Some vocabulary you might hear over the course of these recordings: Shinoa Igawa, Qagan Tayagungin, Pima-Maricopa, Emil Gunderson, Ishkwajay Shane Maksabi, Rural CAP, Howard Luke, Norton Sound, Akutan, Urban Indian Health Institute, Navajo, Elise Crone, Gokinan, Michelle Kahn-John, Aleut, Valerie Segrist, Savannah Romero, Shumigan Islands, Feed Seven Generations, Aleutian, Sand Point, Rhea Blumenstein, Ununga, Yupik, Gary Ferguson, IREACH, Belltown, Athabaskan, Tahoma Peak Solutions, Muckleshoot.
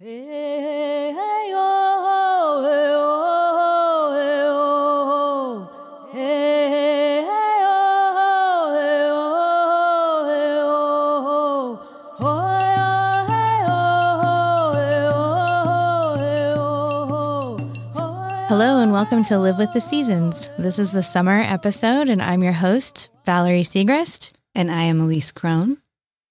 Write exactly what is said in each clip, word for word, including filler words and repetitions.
Hello and welcome to Live with the Seasons. This is the summer episode and I'm your host, Valerie Segrist. And I am Elise Crone.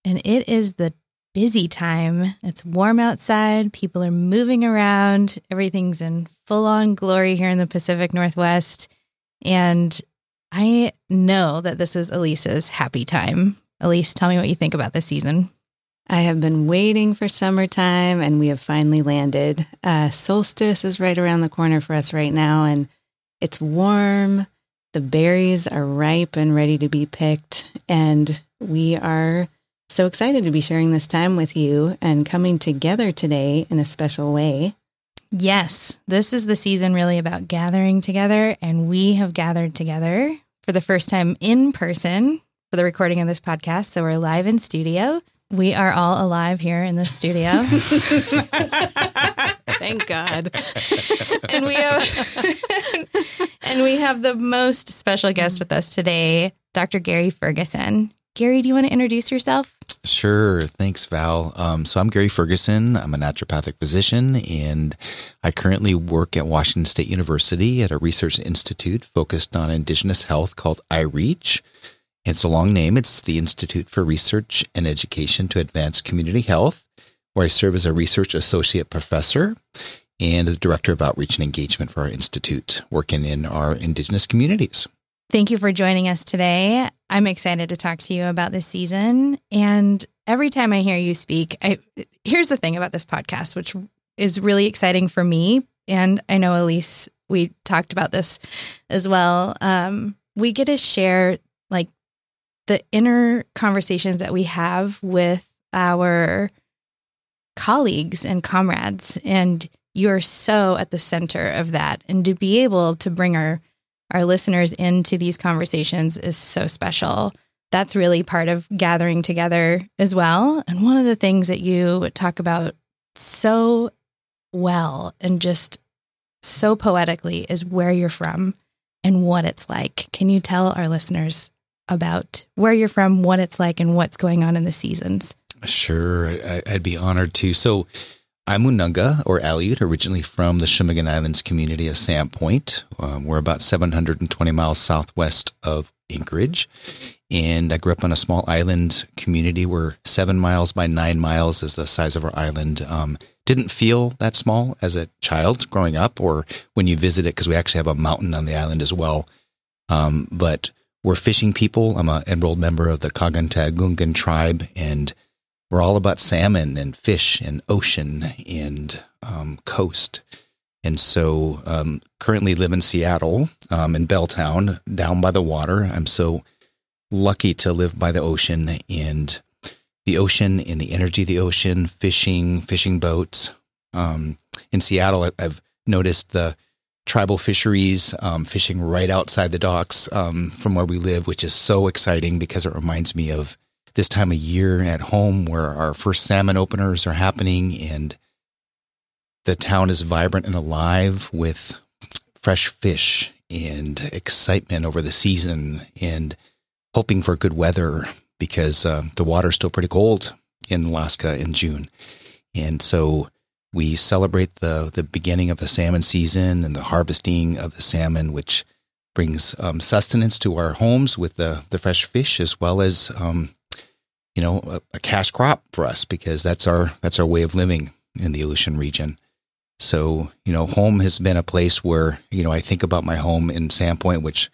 And it is the busy time. It's warm outside. People are moving around. Everything's in full-on glory here in the Pacific Northwest. And I know that this is Elise's happy time. Elise, tell me what you think about this season. I have been waiting for summertime, and we have finally landed. Uh, solstice is right around the corner for us right now, and it's warm. The berries are ripe and ready to be picked, and we are so excited to be sharing this time with you and coming together today in a special way. Yes, this is the season really about gathering together, and we have gathered together for the first time in person for the recording of this podcast, so we're live in studio. We are all alive here in this studio. Thank God. And we have and we have the most special guest with us today, Doctor Gary Ferguson. Gary, do you want to introduce yourself? Sure. Thanks, Val. Um, so I'm Gary Ferguson. I'm a naturopathic physician, and I currently work at Washington State University at a research institute focused on Indigenous health called IREACH. It's a long name. It's the Institute for Research and Education to Advance Community Health, where I serve as a research associate professor and the director of outreach and engagement for our institute, working in our Indigenous communities. Thank you for joining us today. I'm excited to talk to you about this season. And every time I hear you speak, I, here's the thing about this podcast, which is really exciting for me. And I know, Elise, we talked about this as well. Um, we get to share like the inner conversations that we have with our colleagues and comrades, and you're so at the center of that. And to be able to bring our, our listeners into these conversations is so special. That's really part of gathering together as well. And one of the things that you talk about so well and just so poetically is where you're from and what it's like. Can you tell our listeners about where you're from, what it's like, and what's going on in the seasons? Sure. I, I'd be honored to. So I'm Ununga, or Aleut, originally from the Shumigan Islands community of Sand Point. Um, we're about seven hundred twenty miles southwest of Anchorage. And I grew up on a small island community where seven miles by nine miles is the size of our island. Um, didn't feel that small as a child growing up or when you visit it, because we actually have a mountain on the island as well. Um, but we're fishing people. I'm an enrolled member of the Qagan Tayagungin tribe, and we're all about salmon and fish and ocean and um, coast. And so um, currently live in Seattle, um, in Belltown, down by the water. I'm so lucky to live by the ocean, and the ocean and the energy of the ocean, fishing, fishing boats. Um, in Seattle, I've noticed the tribal fisheries, um, fishing right outside the docks um, from where we live, which is so exciting because it reminds me of this time of year at home where our first salmon openers are happening, and the town is vibrant and alive with fresh fish and excitement over the season and hoping for good weather because uh, the water's still pretty cold in Alaska in June. And so we celebrate the the beginning of the salmon season and the harvesting of the salmon, which brings um, sustenance to our homes with the, the fresh fish, as well as, um, you know, a, a cash crop for us, because that's our that's our way of living in the Aleutian region. So, you know, home has been a place where, you know, I think about my home in Sand Point, which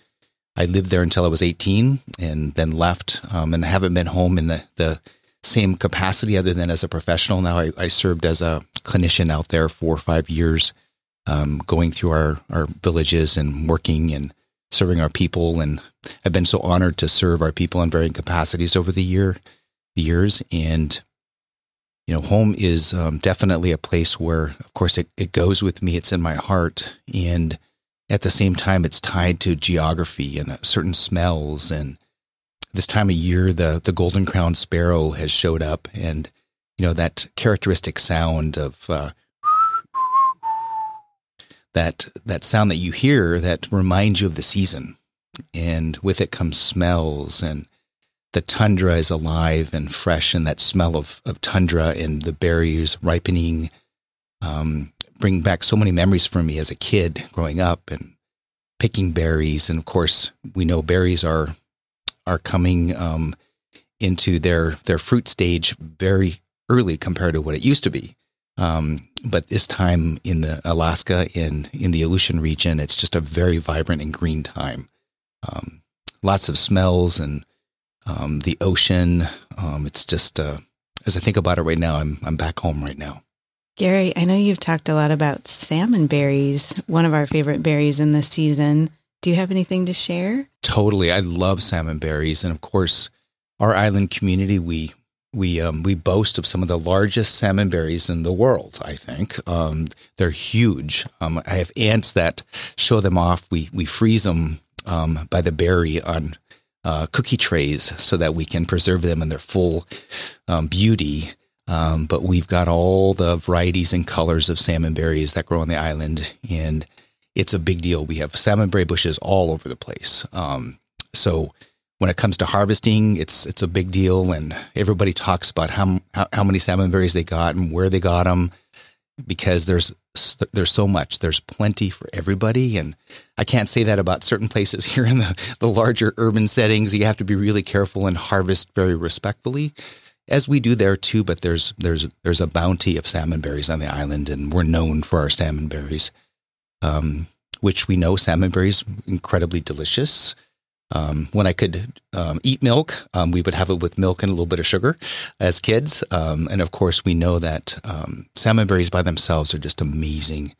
I lived there until I was eighteen and then left, um, and haven't been home in the, the same capacity other than as a professional. Now I, I served as a clinician out there for five years, um, going through our, our villages and working and serving our people. And I've been so honored to serve our people in varying capacities over the year, the years. And, you know, home is um, definitely a place where, of course, it, it goes with me. It's in my heart. And at the same time, it's tied to geography and uh, certain smells. And this time of year, the, the golden crowned sparrow has showed up, and you know, that characteristic sound of uh, that that sound that you hear that reminds you of the season. And with it comes smells, and the tundra is alive and fresh, and that smell of, of tundra and the berries ripening um, bring back so many memories for me as a kid growing up and picking berries. And of course, we know berries are are coming um, into their, their fruit stage very early compared to what it used to be. Um, but this time in the Alaska, in, in the Aleutian region, it's just a very vibrant and green time. Um, lots of smells and um, the ocean. Um, it's just, uh, as I think about it right now, I'm I'm back home right now. Gary, I know you've talked a lot about salmon berries, one of our favorite berries in this season. Do you have anything to share? Totally. I love salmon berries. And of course, our island community, we we um, we boast of some of the largest salmon berries in the world, I think. Um, they're huge. Um, I have aunts that show them off. We, we freeze them Um, by the berry on uh, cookie trays so that we can preserve them in their full um, beauty. Um, but we've got all the varieties and colors of salmon berries that grow on the island, and it's a big deal. We have salmon berry bushes all over the place. Um, so when it comes to harvesting, it's it's a big deal, and everybody talks about how how, how many salmon berries they got and where they got them, because there's there's so much, there's plenty for everybody. And I can't say that about certain places here in the, the larger urban settings. You have to be really careful and harvest very respectfully, as we do there too. But there's, there's, there's a bounty of salmon berries on the island, and we're known for our salmon berries, um, which we know salmon berries, incredibly delicious. Um, when I could um, eat milk, um, we would have it with milk and a little bit of sugar as kids. Um, and of course, we know that um, salmon berries by themselves are just amazing,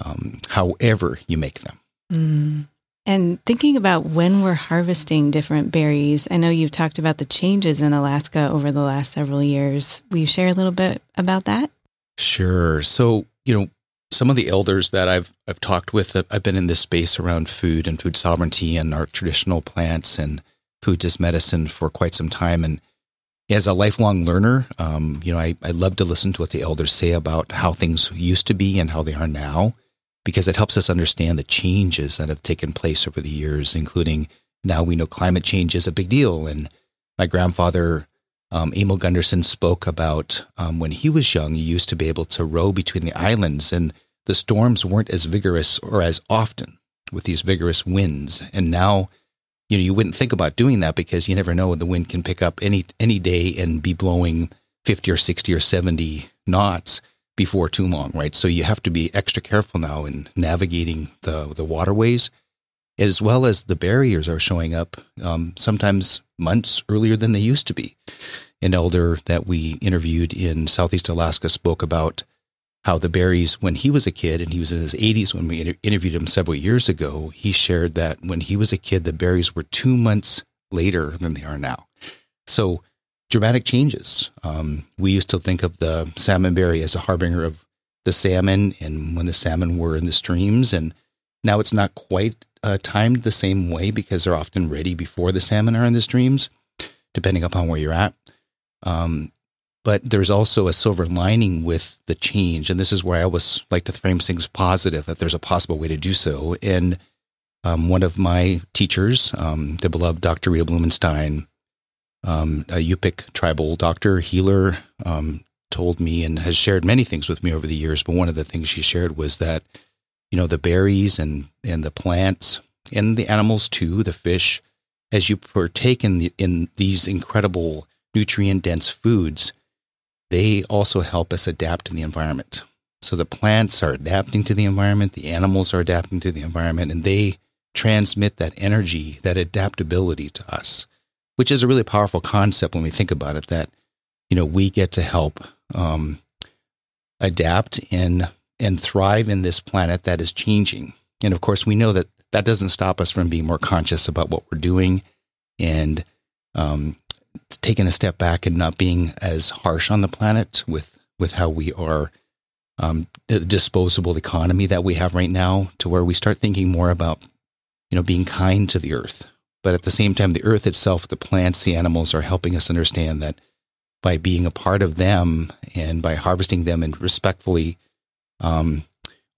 um, however you make them. Mm. And thinking about when we're harvesting different berries, I know you've talked about the changes in Alaska over the last several years. Will you share a little bit about that? Sure. So, you know, some of the elders that I've I've talked with, that I've been in this space around food and food sovereignty and our traditional plants and food as medicine for quite some time. And as a lifelong learner, um, you know, I, I love to listen to what the elders say about how things used to be and how they are now, because it helps us understand the changes that have taken place over the years, including now we know climate change is a big deal. And my grandfather, Um, Emil Gunderson, spoke about um, when he was young, he used to be able to row between the islands, and the storms weren't as vigorous or as often with these vigorous winds. And now, you know, you wouldn't think about doing that, because you never know, the wind can pick up any any day and be blowing fifty or sixty or seventy knots before too long, right? So you have to be extra careful now in navigating the, the waterways, as well as the barriers are showing up um, sometimes months earlier than they used to be. An elder that we interviewed in Southeast Alaska spoke about how the berries, when he was a kid, and he was in his eighties when we inter- interviewed him several years ago, he shared that when he was a kid, the berries were two months later than they are now. So dramatic changes. Um, we used to think of the salmon berry as a harbinger of the salmon and when the salmon were in the streams, and now it's not quite uh, timed the same way, because they're often ready before the salmon are in the streams, depending upon where you're at. Um, but there's also a silver lining with the change. And this is where I always like to frame things positive, if there's a possible way to do so. And um, one of my teachers, um, the beloved Doctor Rhea Blumenstein, um, a Yupik tribal doctor, healer, um, told me and has shared many things with me over the years. But one of the things she shared was that, you know, the berries and, and the plants and the animals too, the fish, as you partake in, the, in these incredible nutrient-dense foods, they also help us adapt to the environment. So the plants are adapting to the environment, the animals are adapting to the environment, and they transmit that energy, that adaptability to us, which is a really powerful concept when we think about it, that, you know, we get to help um, adapt and and thrive in this planet that is changing. And of course, we know that that doesn't stop us from being more conscious about what we're doing, and um, taking a step back and not being as harsh on the planet with, with how we are, um, the disposable economy that we have right now, to where we start thinking more about, you know, being kind to the earth. But at the same time, the earth itself, the plants, the animals are helping us understand that by being a part of them and by harvesting them and respectfully um,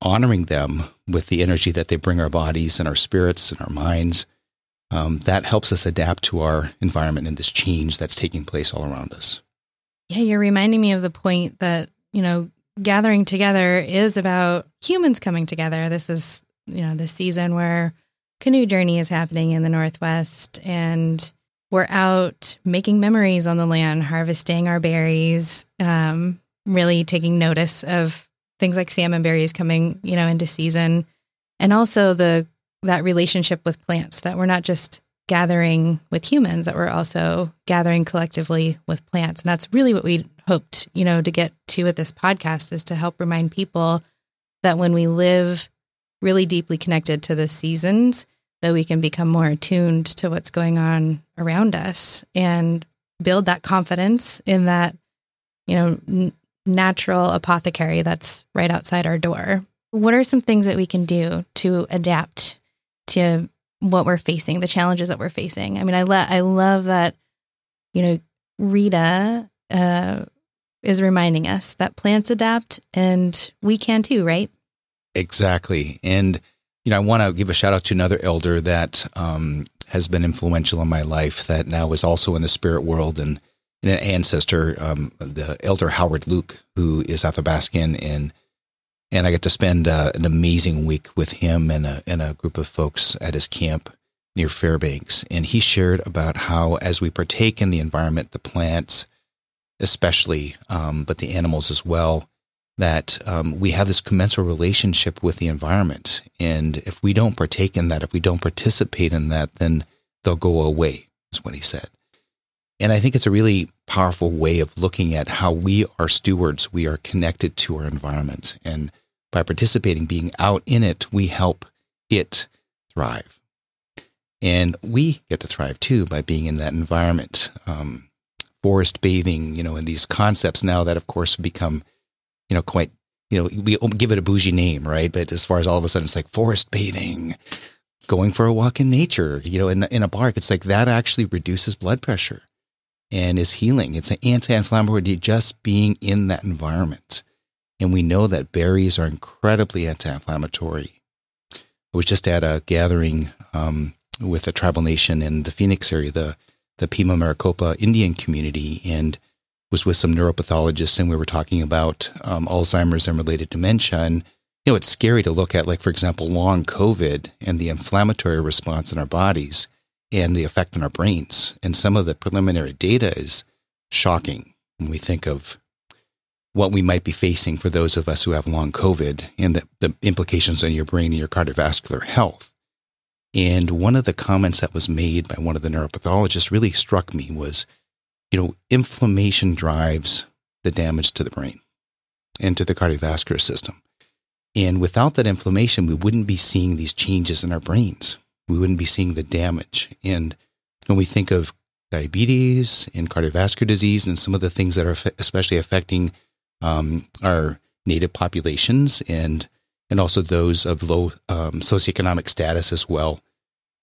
honoring them with the energy that they bring our bodies and our spirits and our minds, um, that helps us adapt to our environment and this change that's taking place all around us. Yeah, you're reminding me of the point that, you know, gathering together is about humans coming together. This is, you know, the season where canoe journey is happening in the Northwest, and we're out making memories on the land, harvesting our berries, um, really taking notice of things like salmon berries coming, you know, into season. And also the that relationship with plants, that we're not just gathering with humans, that we're also gathering collectively with plants. And that's really what we hoped, you know, to get to with this podcast, is to help remind people that when we live really deeply connected to the seasons, that we can become more attuned to what's going on around us and build that confidence in that, you know, n- natural apothecary that's right outside our door. What are some things that we can do to adapt to what we're facing, the challenges that we're facing? I mean, I lo- I love that, you know, Rita uh, is reminding us that plants adapt and we can too, right? Exactly. And, you know, I want to give a shout out to another elder that um, has been influential in my life that now is also in the spirit world and, and an ancestor, um, the elder Howard Luke, who is Athabaskan, and And I got to spend uh, an amazing week with him and a, and a group of folks at his camp near Fairbanks. And he shared about how, as we partake in the environment, the plants especially, um, but the animals as well, that um, we have this commensal relationship with the environment. And if we don't partake in that, if we don't participate in that, then they'll go away, is what he said. And I think it's a really powerful way of looking at how we are stewards. We are connected to our environment. And by participating, being out in it, we help it thrive. And we get to thrive too by being in that environment. Um, forest bathing, you know, and these concepts now that, of course, become, you know, quite, you know, we give it a bougie name, right? But as far as all of a sudden, it's like forest bathing, going for a walk in nature, you know, in, in a park, it's like that actually reduces blood pressure and is healing. It's an anti-inflammatory, just being in that environment. And we know that berries are incredibly anti-inflammatory. I was just at a gathering um, with a tribal nation in the Phoenix area, the, the Pima-Maricopa Indian community, and was with some neuropathologists, and we were talking about um, Alzheimer's and related dementia. And, you know, it's scary to look at, like, for example, long COVID and the inflammatory response in our bodies and the effect on our brains. And some of the preliminary data is shocking when we think of what we might be facing for those of us who have long COVID and the, the implications on your brain and your cardiovascular health. And one of the comments that was made by one of the neuropathologists really struck me was, you know, inflammation drives the damage to the brain and to the cardiovascular system. And without that inflammation, we wouldn't be seeing these changes in our brains. We wouldn't be seeing the damage. And when we think of diabetes and cardiovascular disease and some of the things that are especially affecting um, our native populations and and also those of low um, socioeconomic status as well,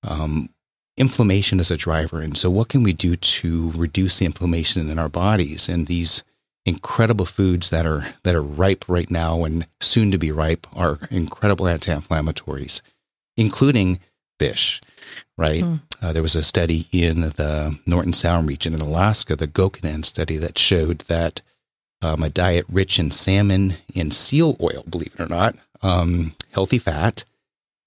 um, inflammation is a driver. And so what can we do to reduce the inflammation in our bodies? And these incredible foods that are that are ripe right now and soon to be ripe are incredible anti-inflammatories, including fish, right? Mm. Uh, there was a study in the Norton Sound region in Alaska, the Gokinan study, that showed that um, a diet rich in salmon and seal oil, believe it or not, um, healthy fat,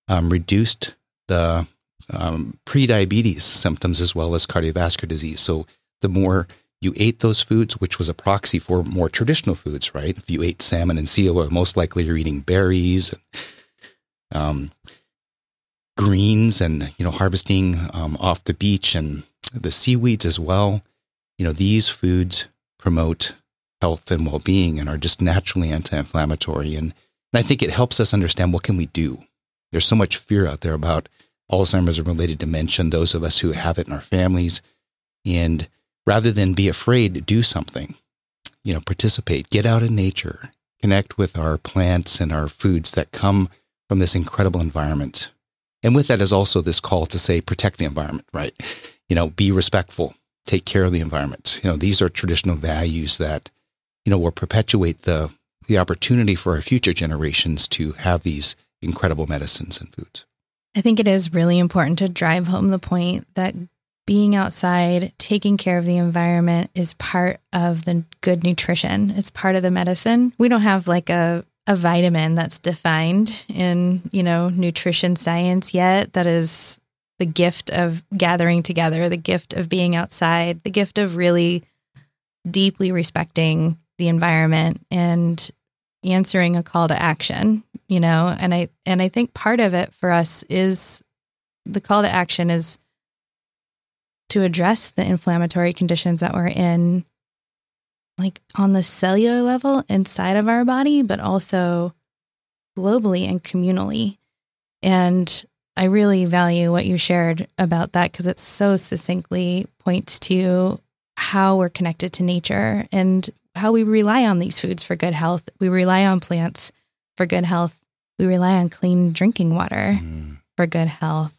um, reduced the um, prediabetes symptoms as well as cardiovascular disease. So the more you ate those foods, which was a proxy for more traditional foods, right? If you ate salmon and seal oil, most likely you're eating berries and um, greens and, you know, harvesting um, off the beach and the seaweeds as well. You know, these foods promote health and well-being and are just naturally anti-inflammatory. And, and I think it helps us understand, what can we do? There's so much fear out there about Alzheimer's and related dementia, those of us who have it in our families. And rather than be afraid, do something, you know, participate, get out in nature, connect with our plants and our foods that come from this incredible environment. And with that is also this call to say, protect the environment, right? You know, be respectful take care of the environment. You know, these are traditional values that, you know, will perpetuate the the opportunity for our future generations to have these incredible medicines and foods. I think it is really important to drive home the point that being outside, taking care of the environment is part of the good nutrition. It's part of the medicine. We don't have like a, a vitamin that's defined in, you know, nutrition science yet. That is the gift of gathering together, the gift of being outside, the gift of really deeply respecting the environment and answering a call to action, you know, and I, and I think part of it for us is the call to action is to address the inflammatory conditions that we're in, like on the cellular level inside of our body, but also globally and communally. And I really value what you shared about that because it so succinctly points to how we're connected to nature and how we rely on these foods for good health. We rely on plants for good health. We rely on clean drinking water mm. for good health.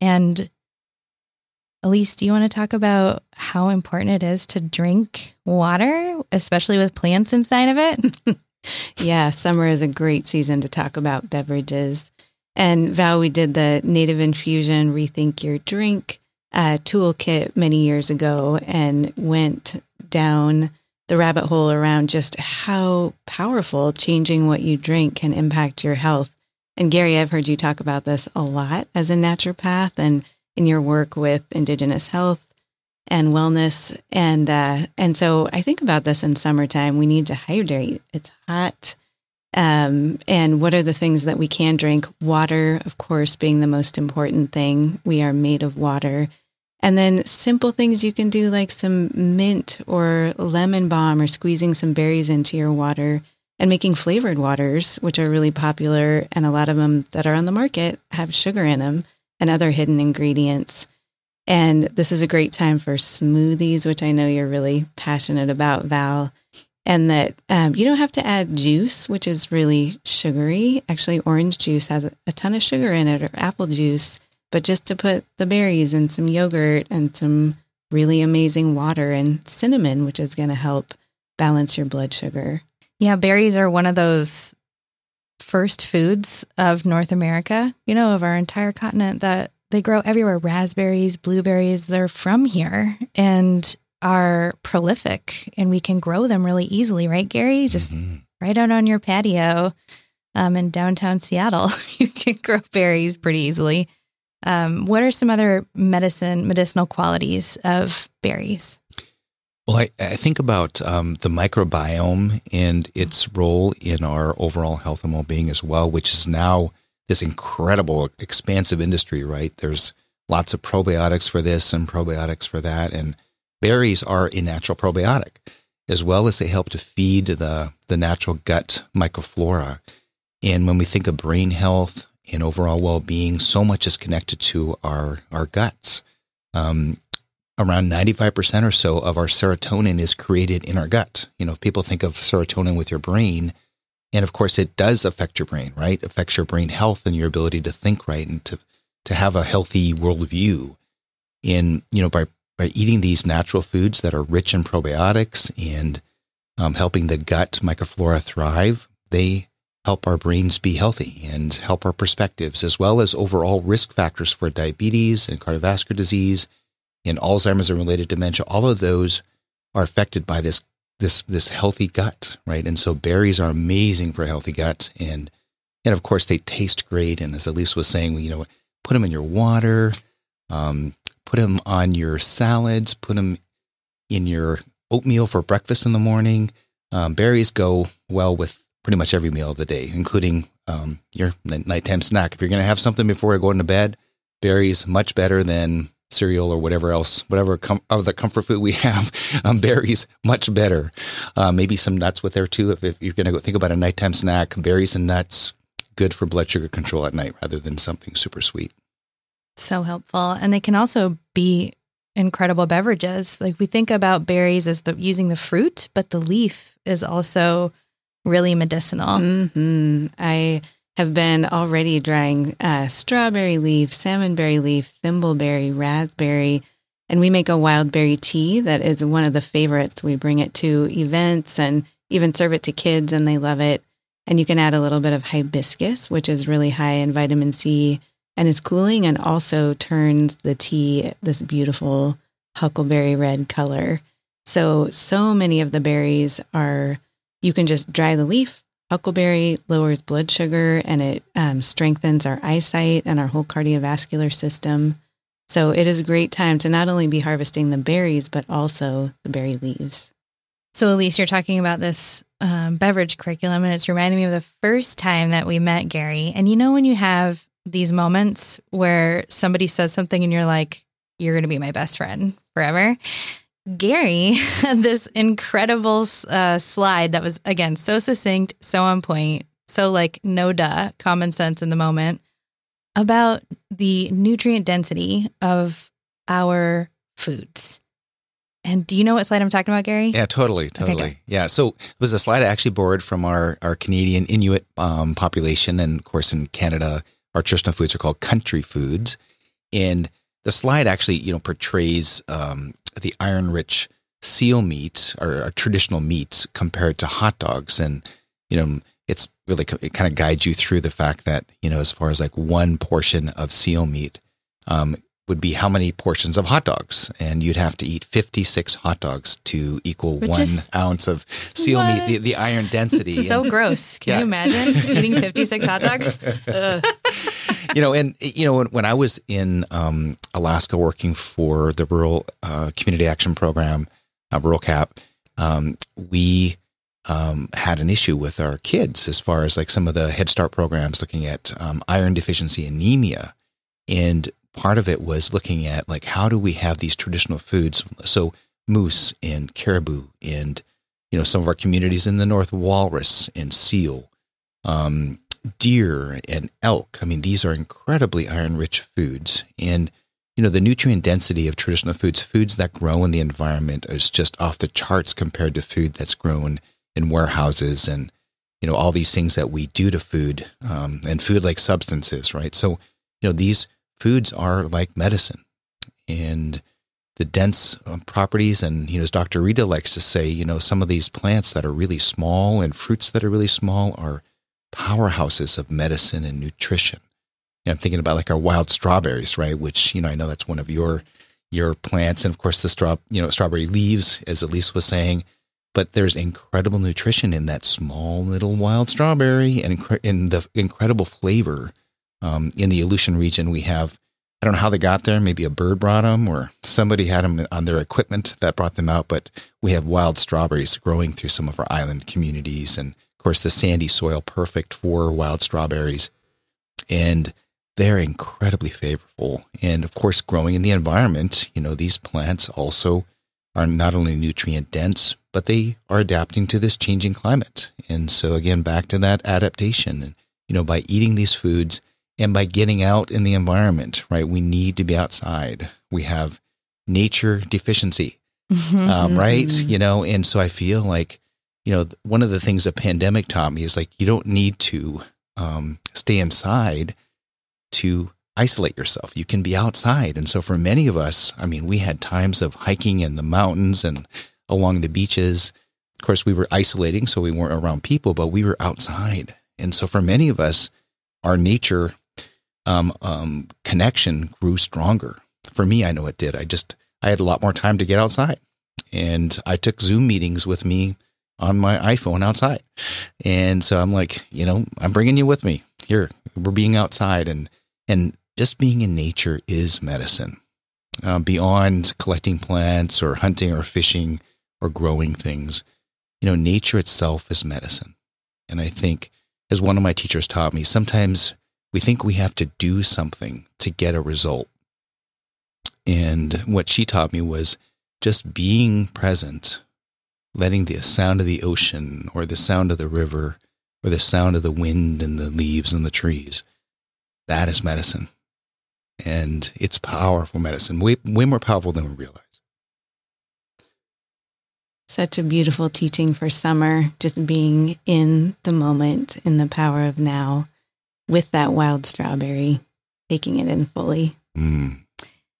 And Elise, do you want to talk about how important it is to drink water, especially with plants inside of it? Yeah, summer is a great season to talk about beverages. And Val, we did the Native Infusion Rethink Your Drink uh, toolkit many years ago and went down the rabbit hole around just how powerful changing what you drink can impact your health. And Gary, I've heard you talk about this a lot as a naturopath and in your work with Indigenous health and wellness. And uh, and so I think about this in summertime. We need to hydrate. It's hot. Um, and what are the things that we can drink? Water, of course, being the most important thing. We are made of water. And then simple things you can do like some mint or lemon balm or squeezing some berries into your water and making flavored waters, which are really popular. And a lot of them that are on the market have sugar in them and other hidden ingredients. And this is a great time for smoothies, which I know you're really passionate about, Val, and that um, you don't have to add juice, which is really sugary. Actually, orange juice has a ton of sugar in it, or apple juice, but just to put the berries and some yogurt and some really amazing water and cinnamon, which is going to help balance your blood sugar. Yeah, berries are one of those first foods of North America, you know, of our entire continent, that they grow everywhere. Raspberries, blueberries, they're from here and are prolific and we can grow them really easily. Right, Gary? Just mm-hmm. right out on your patio um, in downtown Seattle, you can grow berries pretty easily. Um, what are some other medicine, medicinal qualities of berries? Well, I, I think about um, the microbiome and its role in our overall health and well-being as well, which is now this incredible, expansive industry, right? There's lots of probiotics for this and probiotics for that, and berries are a natural probiotic, as well as they help to feed the, the natural gut microflora. And when we think of brain health and overall well-being, so much is connected to our, our guts. Um Around ninety-five percent or so of our serotonin is created in our gut. You know, people think of serotonin with your brain, and of course it does affect your brain, right? It affects your brain health and your ability to think right and to, to have a healthy worldview. And, you know, by, by eating these natural foods that are rich in probiotics and um, helping the gut microflora thrive, they help our brains be healthy and help our perspectives, as well as overall risk factors for diabetes and cardiovascular disease and Alzheimer's and related dementia. All of those are affected by this this this healthy gut, right? And so berries are amazing for a healthy gut. And and of course, they taste great. And as Elise was saying, you know, put them in your water, um, put them on your salads, put them in your oatmeal for breakfast in the morning. Um, berries go well with pretty much every meal of the day, including um, your nighttime snack. If you're going to have something before going to bed, berries much better than cereal or whatever else, whatever com- other comfort food we have. Um, berries, much better. Uh, maybe some nuts with there too. If, if you're going to go think about a nighttime snack, berries and nuts, good for blood sugar control at night rather than something super sweet. So helpful. And they can also be incredible beverages. Like we think about berries as the, using the fruit, but the leaf is also really medicinal. Mm-hmm. I have been already drying uh, strawberry leaf, salmonberry leaf, thimbleberry, raspberry, And we make a wild berry tea that is one of the favorites. We bring it to events and even serve it to kids, and they love it. And you can add a little bit of hibiscus, which is really high in vitamin C and is cooling, and also turns the tea this beautiful huckleberry red color. So, so many of the berries are, you can just dry the leaf. Huckleberry lowers blood sugar, and it um, strengthens our eyesight and our whole cardiovascular system. So it is a great time to not only be harvesting the berries, but also the berry leaves. So Elise, you're talking about this um, beverage curriculum, and it's reminding me of the first time that we met Gary. And you know when you have these moments where somebody says something and you're like, you're going to be my best friend forever? Gary had this incredible uh, slide that was, again, so succinct, so on point, so like no duh, common sense in the moment, about the nutrient density of our foods. And do you know what slide I'm talking about, Gary? Yeah, totally, totally. Okay, yeah, so it was a slide I actually borrowed from our, our Canadian Inuit um, population. And of course, in Canada, our traditional foods are called country foods. And the slide actually, you know, portrays um, the iron-rich seal meat, or, or traditional meats, compared to hot dogs. And, you know, it's really, it kind of guides you through the fact that, you know, as far as like one portion of seal meat um, would be how many portions of hot dogs. And you'd have to eat fifty-six hot dogs to equal Which one is, ounce of seal what? meat, the, the iron density. So and, gross. Can yeah. you imagine eating fifty-six hot dogs? You know, and, you know, when, when I was in um, Alaska working for the Rural uh, Community Action Program, uh, Rural C A P, um, we um, had an issue with our kids as far as like some of the Head Start programs looking at um, iron deficiency anemia. And part of it was looking at like, how do we have these traditional foods? So moose and caribou and, you know, some of our communities in the north, walrus and seal, um, deer and elk. I mean, these are incredibly iron-rich foods. And, you know, the nutrient density of traditional foods, foods that grow in the environment, is just off the charts compared to food that's grown in warehouses and, you know, all these things that we do to food um, and food-like substances, right? So, you know, these foods are like medicine. And the dense properties and, you know, as Doctor Rita likes to say, you know, some of these plants that are really small and fruits that are really small are powerhouses of medicine and nutrition. You know, I'm thinking about like our wild strawberries, right? Which, you know, I know that's one of your your plants, and of course the straw, you know, strawberry leaves, as Elise was saying. But there's incredible nutrition in that small little wild strawberry, and inc- in the incredible flavor. Um, in the Aleutian region, we have, I don't know how they got there. Maybe a bird brought them, or somebody had them on their equipment that brought them out. But we have wild strawberries growing through some of our island communities, and of course, the sandy soil, perfect for wild strawberries, and they're incredibly favorable. And of course, growing in the environment, you know, these plants also are not only nutrient dense, but they are adapting to this changing climate. And so again, back to that adaptation, and, you know, by eating these foods and by getting out in the environment, right? We need to be outside. We have nature deficiency, mm-hmm. um, right? You know, and so I feel like, you know, one of the things the pandemic taught me is like, you don't need to um, stay inside to isolate yourself. You can be outside. And so for many of us, I mean, we had times of hiking in the mountains and along the beaches. Of course, we were isolating, so we weren't around people, but we were outside. And so for many of us, our nature um, um, connection grew stronger. For me, I know it did. I just, I had a lot more time to get outside. And I took Zoom meetings with me on my iPhone outside. And so I'm like, you know, I'm bringing you with me here. We're being outside, and, and just being in nature is medicine, um, beyond collecting plants or hunting or fishing or growing things. You know, nature itself is medicine. And I think, as one of my teachers taught me, sometimes we think we have to do something to get a result. And what she taught me was just being present, letting the sound of the ocean or the sound of the river or the sound of the wind and the leaves and the trees, that is medicine. And it's powerful medicine, way, way more powerful than we realize. Such a beautiful teaching for summer, just being in the moment, in the power of now, with that wild strawberry, taking it in fully. Mm.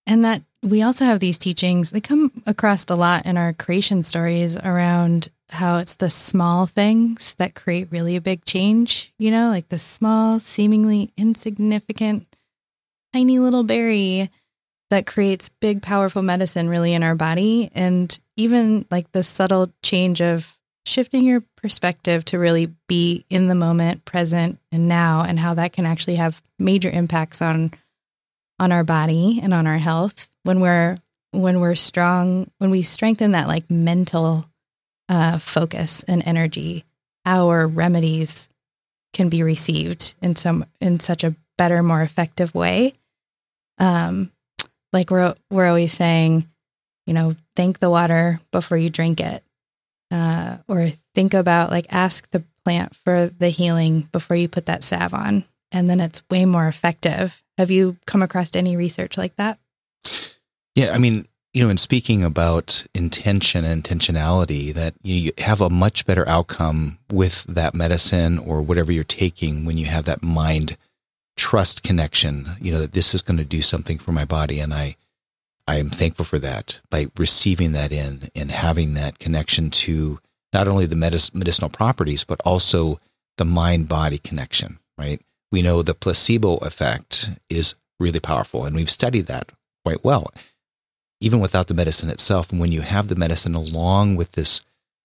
And that we also have these teachings, they come across a lot in our creation stories around how it's the small things that create really a big change, you know, like the small, seemingly insignificant, tiny little berry that creates big, powerful medicine really in our body. And even like the subtle change of shifting your perspective to really be in the moment, present and now, and how that can actually have major impacts on on our body and on our health when we're when we're strong, when we strengthen that like mental uh, focus and energy, our remedies can be received in some in such a better, more effective way. Um, like we're we're always saying, you know, thank the water before you drink it, uh, or think about like ask the plant for the healing before you put that salve on, and then it's way more effective. Have you come across any research like that? Yeah, I mean, you know, in speaking about intention and intentionality, that you have a much better outcome with that medicine or whatever you're taking when you have that mind trust connection, you know, that this is going to do something for my body. And I, I am thankful for that by receiving that in and having that connection to not only the medic- medicinal properties, but also the mind-body connection, right? We know the placebo effect is really powerful, and we've studied that quite well, even without the medicine itself. And when you have the medicine along with this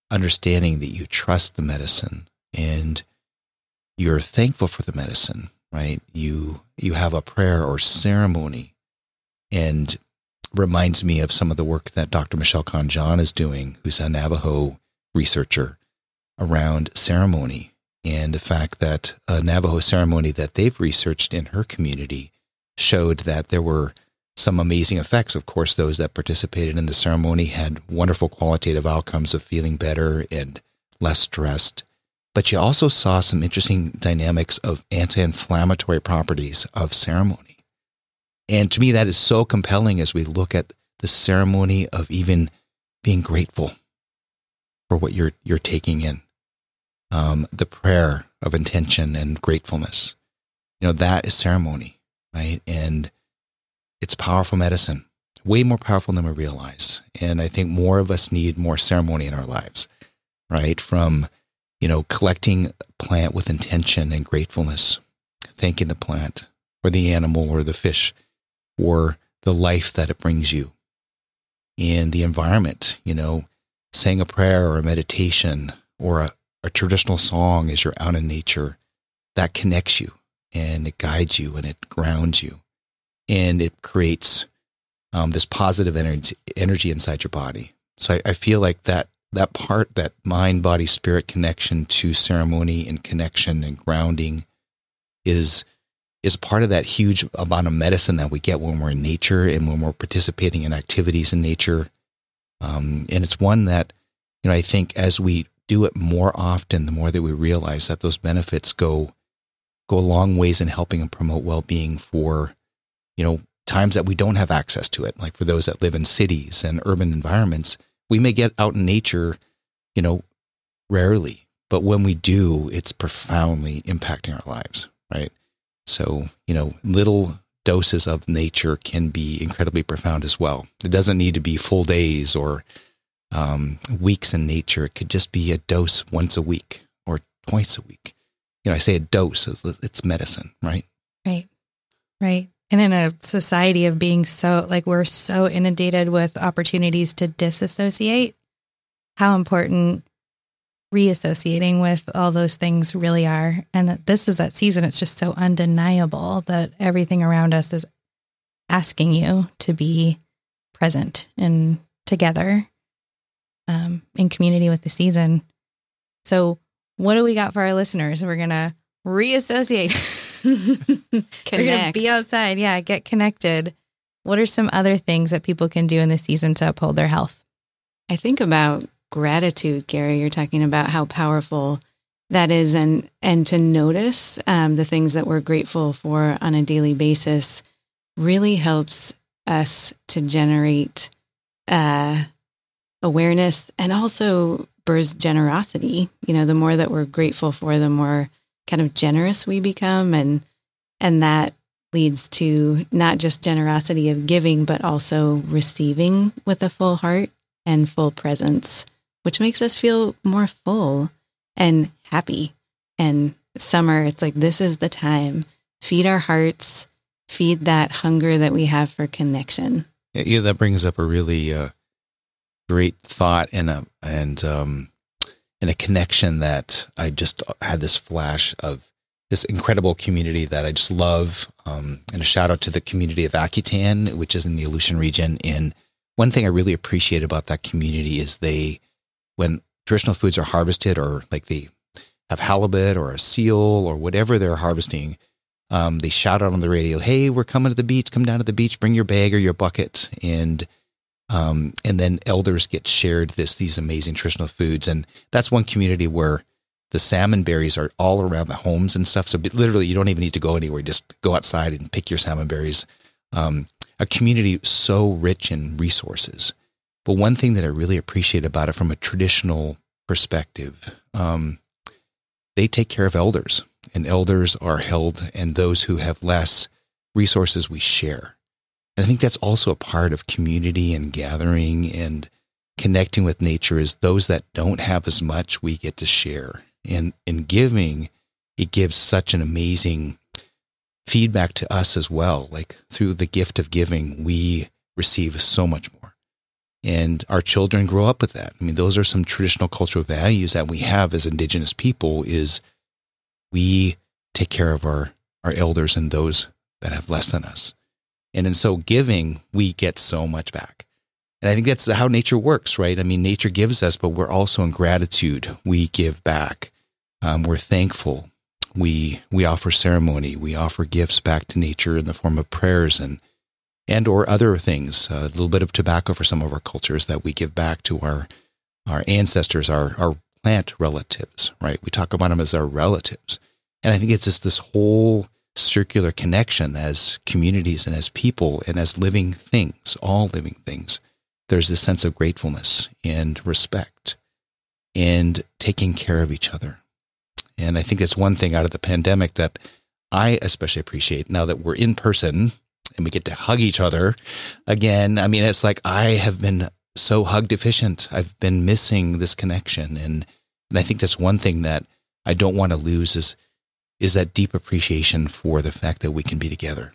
understanding that you trust the medicine and you're thankful for the medicine, right? You you have a prayer or ceremony, and reminds me of some of the work that Doctor Michelle Kahn-John is doing, who's a Navajo researcher, around ceremony. And the fact that a Navajo ceremony that they've researched in her community showed that there were some amazing effects. Of course, those that participated in the ceremony had wonderful qualitative outcomes of feeling better and less stressed. But you also saw some interesting dynamics of anti-inflammatory properties of ceremony. And to me, that is so compelling as we look at the ceremony of even being grateful for what you're you're taking in. Um, the prayer of intention and gratefulness, you know, that is ceremony, right? And it's powerful medicine, way more powerful than we realize. And I think more of us need more ceremony in our lives, right? From, you know, collecting plant with intention and gratefulness, thanking the plant or the animal or the fish or the life that it brings you and the environment, you know, saying a prayer or a meditation or a A traditional song as you're out in nature, that connects you and it guides you and it grounds you. And it creates um, this positive energy, energy inside your body. So I, I feel like that that part, that mind, body, spirit connection to ceremony and connection and grounding is is part of that huge amount of medicine that we get when we're in nature and when we're participating in activities in nature. Um, and it's one that, you know, I think as we do it more often, the more that we realize that those benefits go go a long ways in helping and promote well-being for, you know, times that we don't have access to it. Like for those that live in cities and urban environments, we may get out in nature, you know, rarely, but when we do, it's profoundly impacting our lives, right? So, you know, little doses of nature can be incredibly profound as well. It doesn't need to be full days or Um, weeks in nature. It could just be a dose once a week or twice a week. You know, I say a dose, it's medicine, right? Right. Right. And in a society of being so, like, we're so inundated with opportunities to disassociate, how important reassociating with all those things really are. And that this is that season. It's just so undeniable that everything around us is asking you to be present and together. Um, in community with the season. So what do we got for our listeners? We're going to reassociate. We're going to be outside. Yeah, get connected. What are some other things that people can do in the season to uphold their health? I think about gratitude, Gary. You're talking about how powerful that is, and, and to notice um, the things that we're grateful for on a daily basis really helps us to generate uh awareness and also births generosity. You know, the more that we're grateful for, the more kind of generous we become. And, and that leads to not just generosity of giving, but also receiving with a full heart and full presence, which makes us feel more full and happy. And summer, it's like, this is the time. Feed our hearts, feed that hunger that we have for connection. Yeah, yeah, that brings up a really uh, great thought and a, and, um, and a connection that I just had this flash of this incredible community that I just love. Um, and a shout out to the community of Akutan, which is in the Aleutian region. And one thing I really appreciate about that community is they, when traditional foods are harvested, or like they have halibut or a seal or whatever they're harvesting, um, they shout out on the radio, "Hey, we're coming to the beach, come down to the beach, bring your bag or your bucket." And, um, and then elders get shared this, these amazing traditional foods. And that's one community where the salmon berries are all around the homes and stuff. So literally you don't even need to go anywhere. Just go outside and pick your salmon berries. Um, a community so rich in resources. But one thing that I really appreciate about it from a traditional perspective, um, they take care of elders, and elders are held, and those who have less resources we share. And I think that's also a part of community and gathering and connecting with nature, is those that don't have as much, we get to share. And in giving, it gives such an amazing feedback to us as well. Like through the gift of giving, we receive so much more. And our children grow up with that. I mean, those are some traditional cultural values that we have as Indigenous people, is we take care of our, our elders and those that have less than us. And in so giving, we get so much back. And I think that's how nature works, right? I mean, nature gives us, but we're also in gratitude. We give back. Um, we're thankful. We we offer ceremony. We offer gifts back to nature in the form of prayers and and or other things. Uh, a little bit of tobacco for some of our cultures that we give back to our our ancestors, our our plant relatives, right? We talk about them as our relatives. And I think it's just this whole circular connection as communities and as people and as living things, all living things. There's this sense of gratefulness and respect and taking care of each other. And I think that's one thing out of the pandemic that I especially appreciate now that we're in person and we get to hug each other again. I mean, it's like, I have been so hug deficient. I've been missing this connection. And, and I think that's one thing that I don't want to lose is, is that deep appreciation for the fact that we can be together.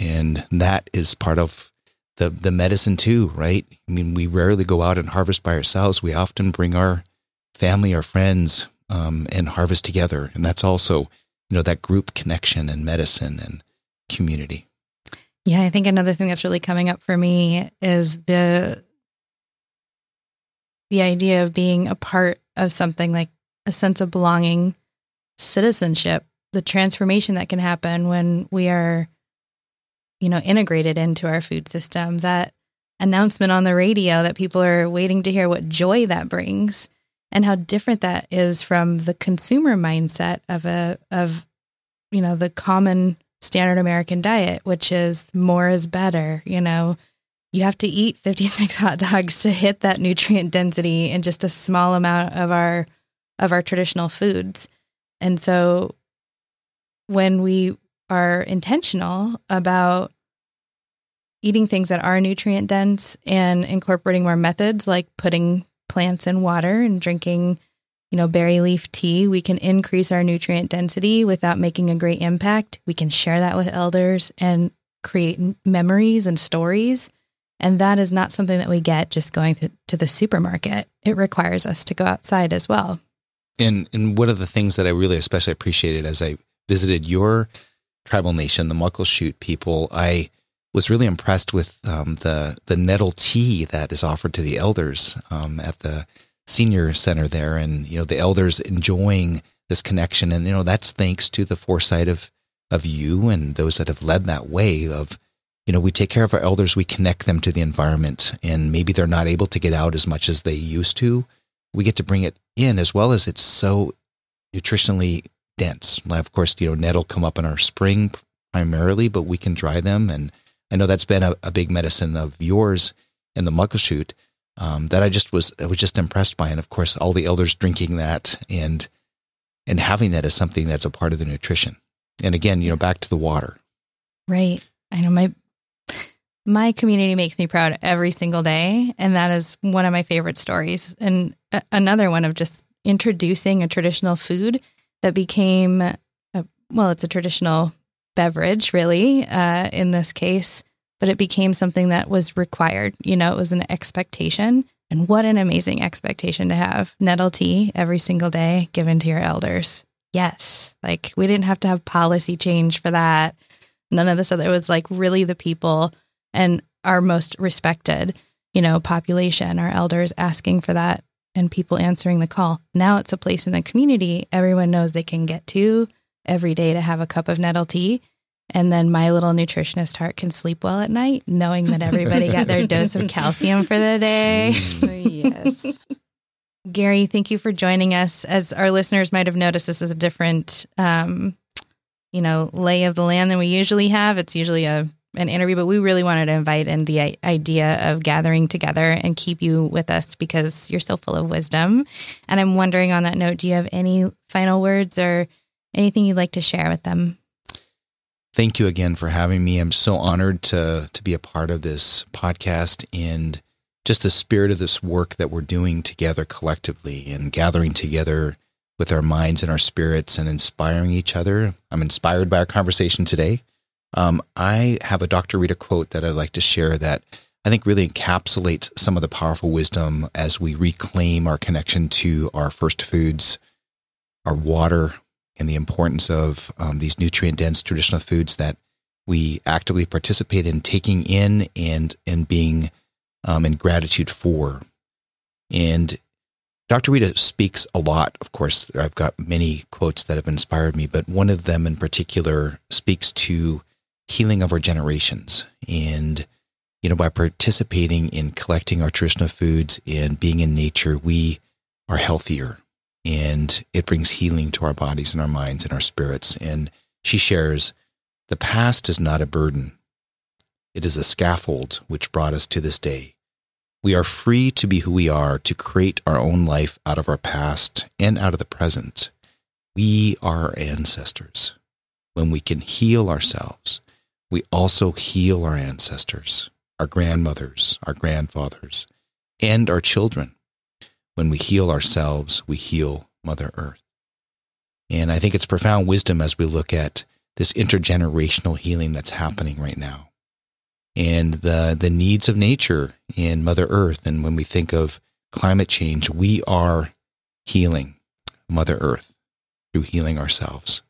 And that is part of the the medicine too, right? I mean, we rarely go out and harvest by ourselves. We often bring our family, our friends, um, and harvest together. And that's also, you know, that group connection and medicine and community. Yeah. I think another thing that's really coming up for me is the, the idea of being a part of something, like a sense of belonging, citizenship, the transformation that can happen when we are, you know, integrated into our food system. That announcement on the radio that people are waiting to hear, what joy that brings, and how different that is from the consumer mindset of a, of, you know, the common standard American diet, which is more is better. You know, you have to eat fifty-six hot dogs to hit that nutrient density in just a small amount of our, of our traditional foods. And so when we are intentional about eating things that are nutrient dense and incorporating more methods like putting plants in water and drinking, you know, berry leaf tea, we can increase our nutrient density without making a great impact. We can share that with elders and create memories and stories. And that is not something that we get just going to, to the supermarket. It requires us to go outside as well. And and one of the things that I really especially appreciated as I visited your tribal nation, the Muckleshoot people, I was really impressed with um, the the nettle tea that is offered to the elders um, at the senior center there, and you know the elders enjoying this connection, and you know that's thanks to the foresight of of you and those that have led that way. Of you know we take care of our elders, we connect them to the environment, and maybe they're not able to get out as much as they used to. We get to bring it in, as well as it's so nutritionally dense. Of course, you know, nettle come up in our spring primarily, but we can dry them. And I know that's been a, a big medicine of yours in the Muckleshoot um, that I just was, I was just impressed by. And of course, all the elders drinking that and, and having that as something that's a part of the nutrition. And again, you know, back to the water, Right. I know my my community makes me proud every single day, and that is one of my favorite stories. And a- another one of just introducing a traditional food that became, a, well, it's a traditional beverage, really, uh, in this case, but it became something that was required. You know, it was an expectation, and what an amazing expectation to have nettle tea every single day given to your elders. Yes. Like, we didn't have to have policy change for that. None of this other, it was like really the people and our most respected, you know, population, our elders asking for that and people answering the call. Now it's a place in the community everyone knows they can get to every day to have a cup of nettle tea. And then my little nutritionist heart can sleep well at night, knowing that everybody got their dose of calcium for the day. Yes. Gary, thank you for joining us. As our listeners might have noticed, this is a different, um, you know, lay of the land than we usually have. It's usually a an interview, but we really wanted to invite in the idea of gathering together and keep you with us because you're so full of wisdom. And I'm wondering, on that note, do you have any final words or anything you'd like to share with them? Thank you again for having me. I'm so honored to to be a part of this podcast and just the spirit of this work that we're doing together collectively and gathering together with our minds and our spirits and inspiring each other. I'm inspired by our conversation today. Um, I have a Doctor Rita quote that I'd like to share that I think really encapsulates some of the powerful wisdom as we reclaim our connection to our first foods, our water, and the importance of um, these nutrient-dense traditional foods that we actively participate in taking in and, and being um, in gratitude for. And Doctor Rita speaks a lot. Of course, I've got many quotes that have inspired me, but one of them in particular speaks to healing of our generations. And, you know, by participating in collecting our traditional foods and being in nature, we are healthier, and it brings healing to our bodies and our minds and our spirits. And she shares, the past is not a burden. It is a scaffold which brought us to this day. We are free to be who we are, to create our own life out of our past and out of the present. We are our ancestors. When we can heal ourselves, we also heal our ancestors, our grandmothers, our grandfathers, and our children. When we heal ourselves, we heal Mother Earth. And I think it's profound wisdom as we look at this intergenerational healing that's happening right now and the, the needs of nature and Mother Earth. And when we think of climate change, we are healing Mother Earth through healing ourselves.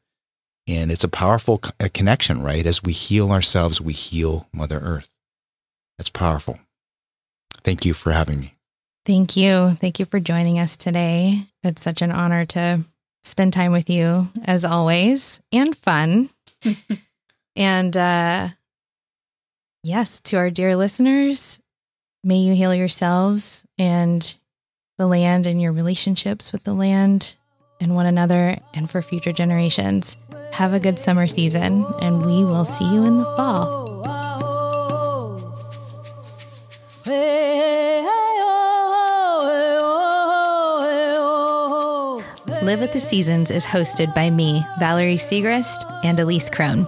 And it's a powerful connection, right? As we heal ourselves, we heal Mother Earth. That's powerful. Thank you for having me. Thank you. Thank you for joining us today. It's such an honor to spend time with you, as always, and fun. And uh, yes, to our dear listeners, may you heal yourselves and the land and your relationships with the land and one another and for future generations. Have a good summer season, and we will see you in the fall. Live with the Seasons is hosted by me, Valerie Segrist, and Elise Crone.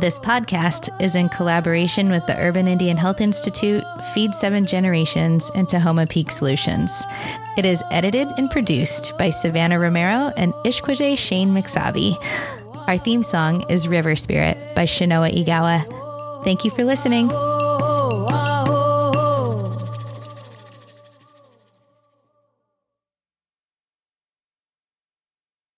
This podcast is in collaboration with the Urban Indian Health Institute, Feed Seven Generations, and Tahoma Peak Solutions. It is edited and produced by Savannah Romero and Ishkwajay Shane Maksabi. Our theme song is River Spirit by Shinoa Igawa. Thank you for listening.